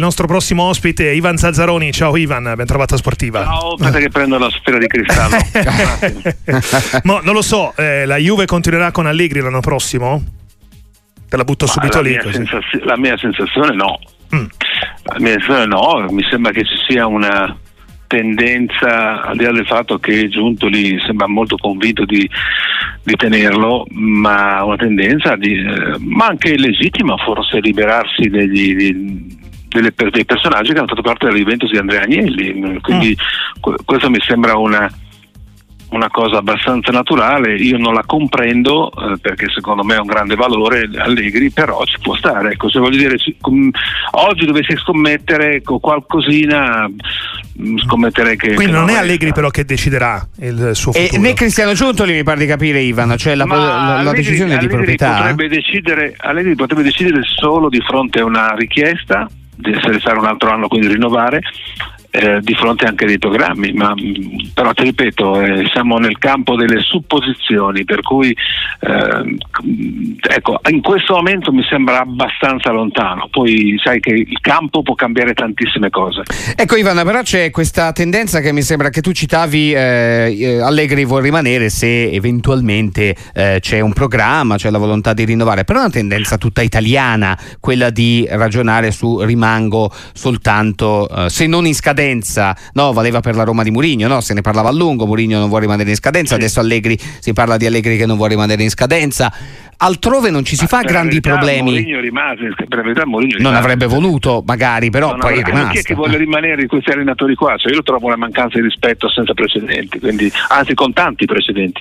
Il nostro prossimo ospite è Ivan Zazzaroni. Ciao Ivan, ben trovato a Sportiva. Ciao, aspetta che prendo la sfera di cristallo. Ma non lo so, la Juve continuerà con Allegri l'anno prossimo? Te la butto subito lì. La mia sensazione no. La mia sensazione no, mi sembra che ci sia una tendenza, al di là del fatto che Giuntoli sembra molto convinto di tenerlo, ma una tendenza ma anche legittima forse, liberarsi dei personaggi che hanno fatto parte della Juventus di Andrea Agnelli, quindi questo mi sembra una cosa abbastanza naturale. Io non la comprendo, perché secondo me è un grande valore Allegri, però ci può stare, ecco. Se voglio dire, oggi dovessi scommettere con qualcosina, scommetterei che quindi non è Allegri però che deciderà il suo futuro, né Cristiano Giuntoli, mi pare di capire, Ivan, cioè la decisione di proprietà Allegri potrebbe decidere solo di fronte a una richiesta di fare un altro anno, quindi rinnovare, di fronte anche dei programmi, ma però ti ripeto, siamo nel campo delle supposizioni, per cui ecco, in questo momento mi sembra abbastanza lontano, poi sai che il campo può cambiare tantissime cose. Ecco Ivana, però c'è questa tendenza che mi sembra che tu citavi, Allegri vuol rimanere se eventualmente c'è un programma, c'è la volontà di rinnovare, però è una tendenza tutta italiana quella di ragionare su rimango soltanto se non in scadenza. No, valeva per la Roma di Mourinho, no? Se ne parlava a lungo, Mourinho non vuole rimanere in scadenza, sì. Adesso Allegri, si parla di Allegri che non vuole rimanere in scadenza. Altrove non ci si fa grandi problemi. Mourinho rimase, per verità Mourinho rimase. Non avrebbe voluto, magari, però non poi è rimasto. Chi è che vuole rimanere in questi allenatori qua? Cioè, io trovo una mancanza di rispetto senza precedenti, quindi, anzi con tanti precedenti.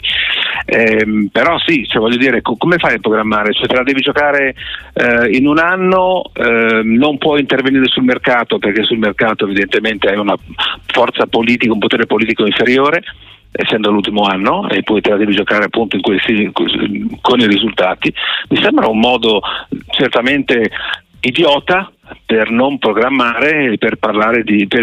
Però sì, cioè, voglio dire, come fai a programmare? Cioè, te la devi giocare in un anno, non puoi intervenire sul mercato, perché sul mercato evidentemente hai una forza politica, un potere politico inferiore, essendo l'ultimo anno, e poi te la devi giocare appunto in questi, con i risultati. Mi sembra un modo certamente idiota per non programmare e per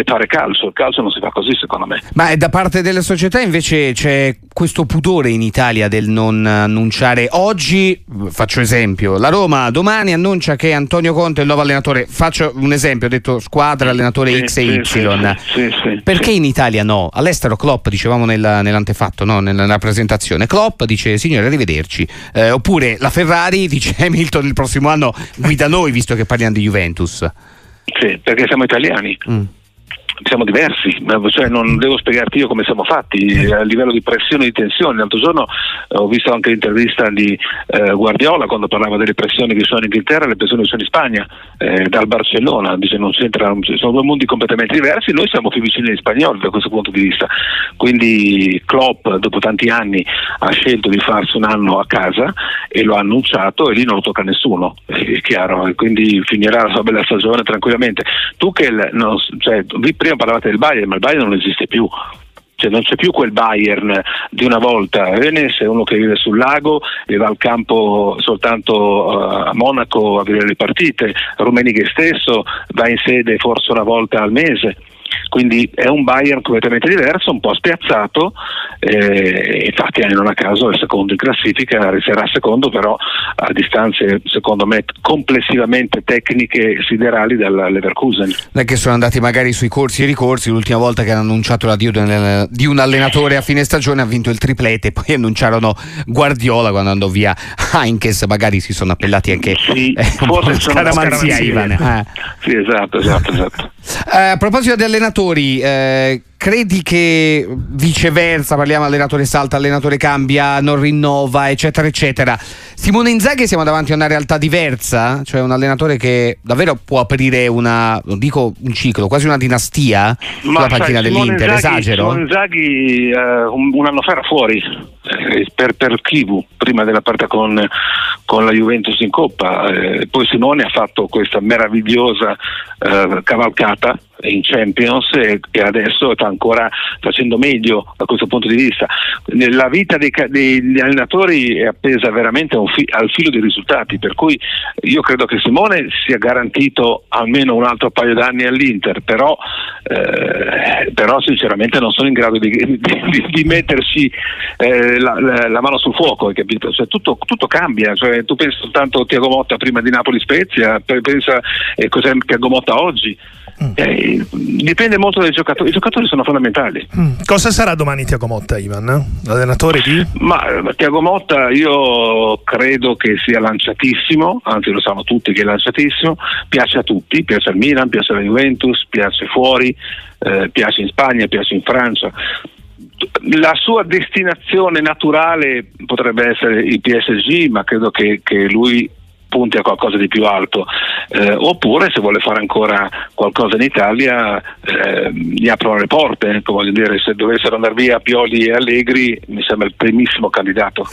fare calcio. Il calcio non si fa così, secondo me. Ma da parte delle società invece c'è questo pudore in Italia del non annunciare oggi, faccio esempio, la Roma domani annuncia che Antonio Conte è il nuovo allenatore, faccio un esempio, ho detto squadra, allenatore X e Y, sì. Perché in Italia no? All'estero Klopp, dicevamo nell'antefatto, no? Nella presentazione Klopp dice signore arrivederci, oppure la Ferrari dice Hamilton il prossimo anno guida noi, visto che parliamo di Juventus. Sì, perché siamo italiani, siamo diversi, cioè non devo spiegarti io come siamo fatti a livello di pressione e di tensione. L'altro giorno ho visto anche l'intervista di Guardiola quando parlava delle pressioni che sono in Inghilterra e le pressioni che sono in Spagna, dal Barcellona, dice non c'entra, sono due mondi completamente diversi, noi siamo più vicini agli spagnoli da questo punto di vista. Quindi Klopp dopo tanti anni ha scelto di farsi un anno a casa e lo ha annunciato, e lì non lo tocca nessuno, è chiaro, e quindi finirà la sua bella stagione tranquillamente. Tu che no, cioè, prima parlavate del Bayern, ma il Bayern non esiste più, cioè non c'è più quel Bayern di una volta. Rennes è uno che vive sul lago e va al campo soltanto a Monaco a vedere le partite, Rummenigge stesso va in sede forse una volta al mese, quindi è un Bayern completamente diverso, un po' spiazzato, infatti non a caso è secondo in classifica, resterà secondo però a distanze secondo me complessivamente tecniche siderali dal Leverkusen. Non è che sono andati magari sui corsi e ricorsi, l'ultima volta che hanno annunciato l'addio di un allenatore a fine stagione ha vinto il triplete, poi annunciarono Guardiola quando andò via Heynckes, magari si sono appellati anche forse scaramanzia, Ivan. Sì, esatto. A proposito di allenatori, credi che viceversa, parliamo allenatore salta, allenatore cambia, non rinnova, eccetera eccetera, Simone Inzaghi, siamo davanti a una realtà diversa, cioè un allenatore che davvero può aprire un ciclo, quasi una dinastia sulla panchina dell'Inter, esagero? Simone Inzaghi un anno fa era fuori per Chivu, prima della partita con la Juventus in Coppa, poi Simone ha fatto questa meravigliosa cavalcata in Champions e adesso sta ancora facendo meglio da questo punto di vista. La vita degli allenatori è appesa veramente al filo dei risultati, per cui io credo che Simone sia garantito almeno un altro paio d'anni all'Inter, però però sinceramente non sono in grado di mettersi la mano sul fuoco, hai capito? Cioè, tutto cambia, cioè, tu pensi soltanto a Thiago Motta prima di Napoli-Spezia, pensa cos'è Thiago Motta oggi. Dipende molto dai giocatori, i giocatori sono fondamentali. Cosa sarà domani Thiago Motta, Ivan? L'allenatore di? Ma Thiago Motta io credo che sia lanciatissimo, anzi lo sanno tutti che è lanciatissimo, piace a tutti, piace al Milan, piace alla Juventus, piace fuori, piace in Spagna, piace in Francia. La sua destinazione naturale potrebbe essere il PSG, ma credo che lui punti a qualcosa di più alto, oppure se vuole fare ancora qualcosa in Italia gli aprono le porte, ecco, voglio dire, se dovessero andare via Pioli e Allegri mi sembra il primissimo candidato.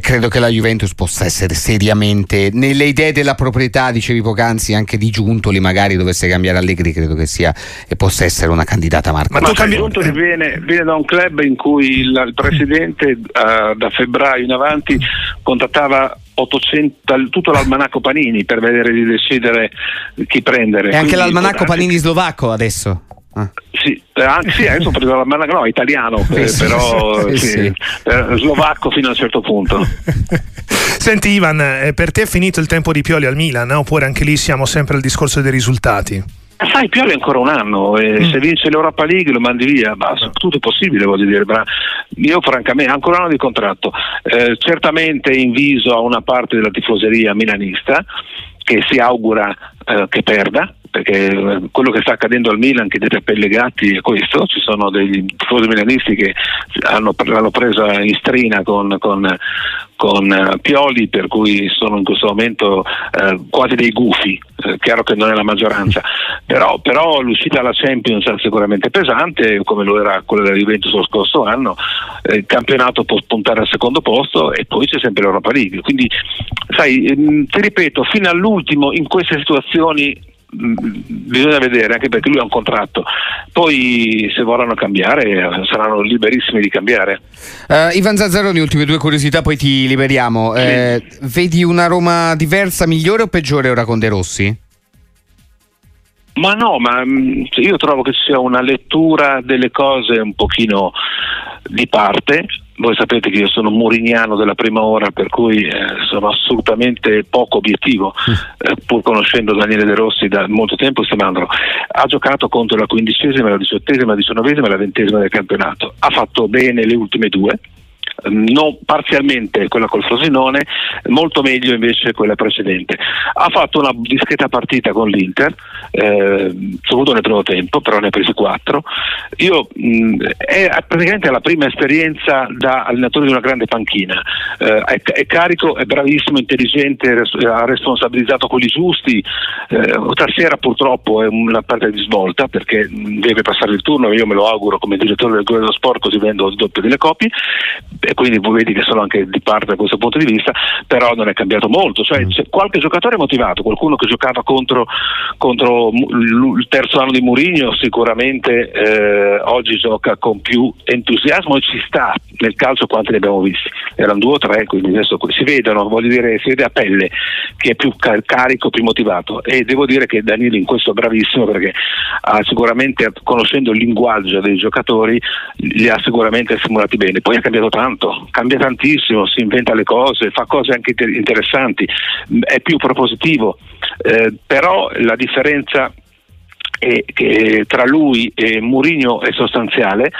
Credo che la Juventus possa essere seriamente nelle idee della proprietà, dicevi poc'anzi, anche di Giuntoli, magari dovesse cambiare Allegri, credo che sia e possa essere una candidata marcata. Ma Giuntoli viene da un club in cui il presidente da febbraio in avanti contattava 800, tutto l'almanacco Panini per vedere di decidere chi prendere. E anche l'almanacco Panini slovacco adesso. Sì, anzi adesso ho preso l'almanacco italiano, però sì. Slovacco fino a un certo punto. Senti Ivan, per te è finito il tempo di Pioli al Milan, oppure anche lì siamo sempre al discorso dei risultati? Sai, Pioli ancora un anno e se vince l'Europa League lo mandi via, ma tutto è possibile, voglio dire, ma io francamente ancora un anno di contratto, certamente inviso a una parte della tifoseria milanista che si augura che perda, perché quello che sta accadendo al Milan, che deve Pellegatti, è questo. Ci sono dei tifosi milanisti che l'hanno presa in strina con Pioli, per cui sono in questo momento quasi dei gufi, chiaro che non è la maggioranza, però l'uscita alla Champions è sicuramente pesante, come lo era quella della Juventus lo scorso anno. Il campionato può puntare al secondo posto e poi c'è sempre l'Europa League, quindi sai, ti ripeto, fino all'ultimo in queste situazioni bisogna vedere, anche perché lui ha un contratto, poi se vorranno cambiare saranno liberissimi di cambiare. Ivan Zazzaroni, ultime due curiosità poi ti liberiamo. Sì. Vedi una Roma diversa, migliore o peggiore ora con De Rossi? Ma no, ma io trovo che ci sia una lettura delle cose un pochino di parte. Voi sapete che io sono mouriniano della prima ora, per cui sono assolutamente poco obiettivo, pur conoscendo Daniele De Rossi da molto tempo. Semandro ha giocato contro la 15ª, la 18ª, la 19ª e la 20ª del campionato, ha fatto bene le ultime due, no, parzialmente quella col Frosinone, molto meglio invece quella precedente. Ha fatto una discreta partita con l'Inter, soprattutto nel primo tempo, però ne ha presi 4. È praticamente la prima esperienza da allenatore di una grande panchina, è carico, è bravissimo, intelligente, ha responsabilizzato quelli giusti. Stasera purtroppo è una parte di svolta, perché deve passare il turno, io me lo auguro come direttore del Corriere dello Sport, così vendo il doppio delle copie, e quindi voi vedi che sono anche di parte da questo punto di vista, però non è cambiato molto, cioè c'è qualche giocatore motivato, qualcuno che giocava contro il terzo anno di Mourinho sicuramente oggi gioca con più entusiasmo e ci sta nel calcio, quanti ne abbiamo visti, erano 2 o 3, quindi adesso si vedono, voglio dire, si vede a pelle che è più carico, più motivato, e devo dire che Daniele in questo è bravissimo, perché ha sicuramente, conoscendo il linguaggio dei giocatori, li ha sicuramente simulati bene. Poi ha cambiato tanto, cambia tantissimo, si inventa le cose, fa cose anche interessanti, è più propositivo, però la differenza che tra lui e Mourinho è sostanziale,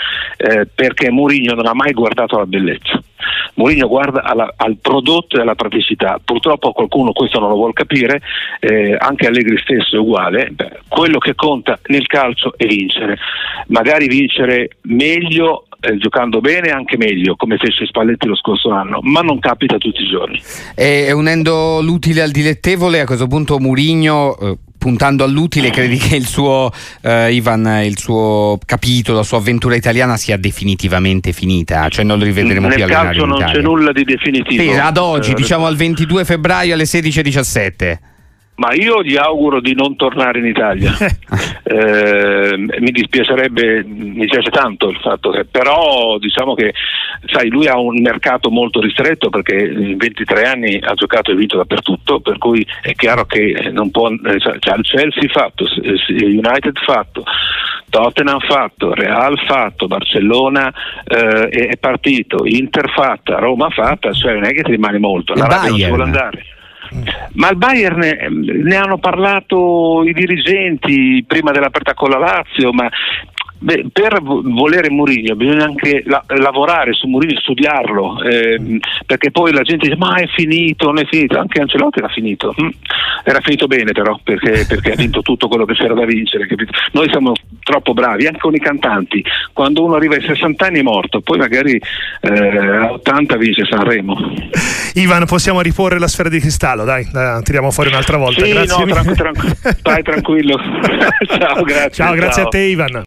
perché Mourinho non ha mai guardato alla bellezza. Mourinho guarda al prodotto e alla praticità. Purtroppo qualcuno questo non lo vuol capire, anche Allegri stesso è uguale. Quello che conta nel calcio è vincere, magari vincere meglio, giocando bene, anche meglio, come fece Spalletti lo scorso anno, ma non capita tutti i giorni. E unendo l'utile al dilettevole, a questo punto Mourinho, puntando all'utile, credi che il suo Ivan, il suo capitolo, la sua avventura italiana sia definitivamente finita? Cioè non lo rivedremo più allenare in Italia? Nel calcio non c'è nulla di definitivo. Sì, ad oggi, diciamo al 22 febbraio alle 16:17. Ma io gli auguro di non tornare in Italia, mi dispiacerebbe, mi piace tanto il fatto che, però diciamo che sai, lui ha un mercato molto ristretto, perché in 23 anni ha giocato e vinto dappertutto, per cui è chiaro che non può, cioè il Chelsea fatto, il United fatto, Tottenham fatto, Real fatto, Barcellona è partito, Inter fatta, Roma fatta, cioè non è che ti rimane molto, la Lazio non ci vuole andare. Ma il Bayern ne hanno parlato i dirigenti prima della partita con la Lazio, ma per volere Mourinho bisogna anche lavorare su Mourinho, studiarlo, perché poi la gente dice ma è finito, non è finito. Anche Ancelotti era finito, era finito bene però, perché ha vinto tutto quello che c'era da vincere, capito? Noi siamo troppo bravi, anche con i cantanti, quando uno arriva ai 60 anni è morto, poi magari a 80 vince Sanremo. Ivan, possiamo riporre la sfera di cristallo, dai, la tiriamo fuori un'altra volta. Sì, grazie, no, stai tranquillo. Ciao, grazie a te Ivan.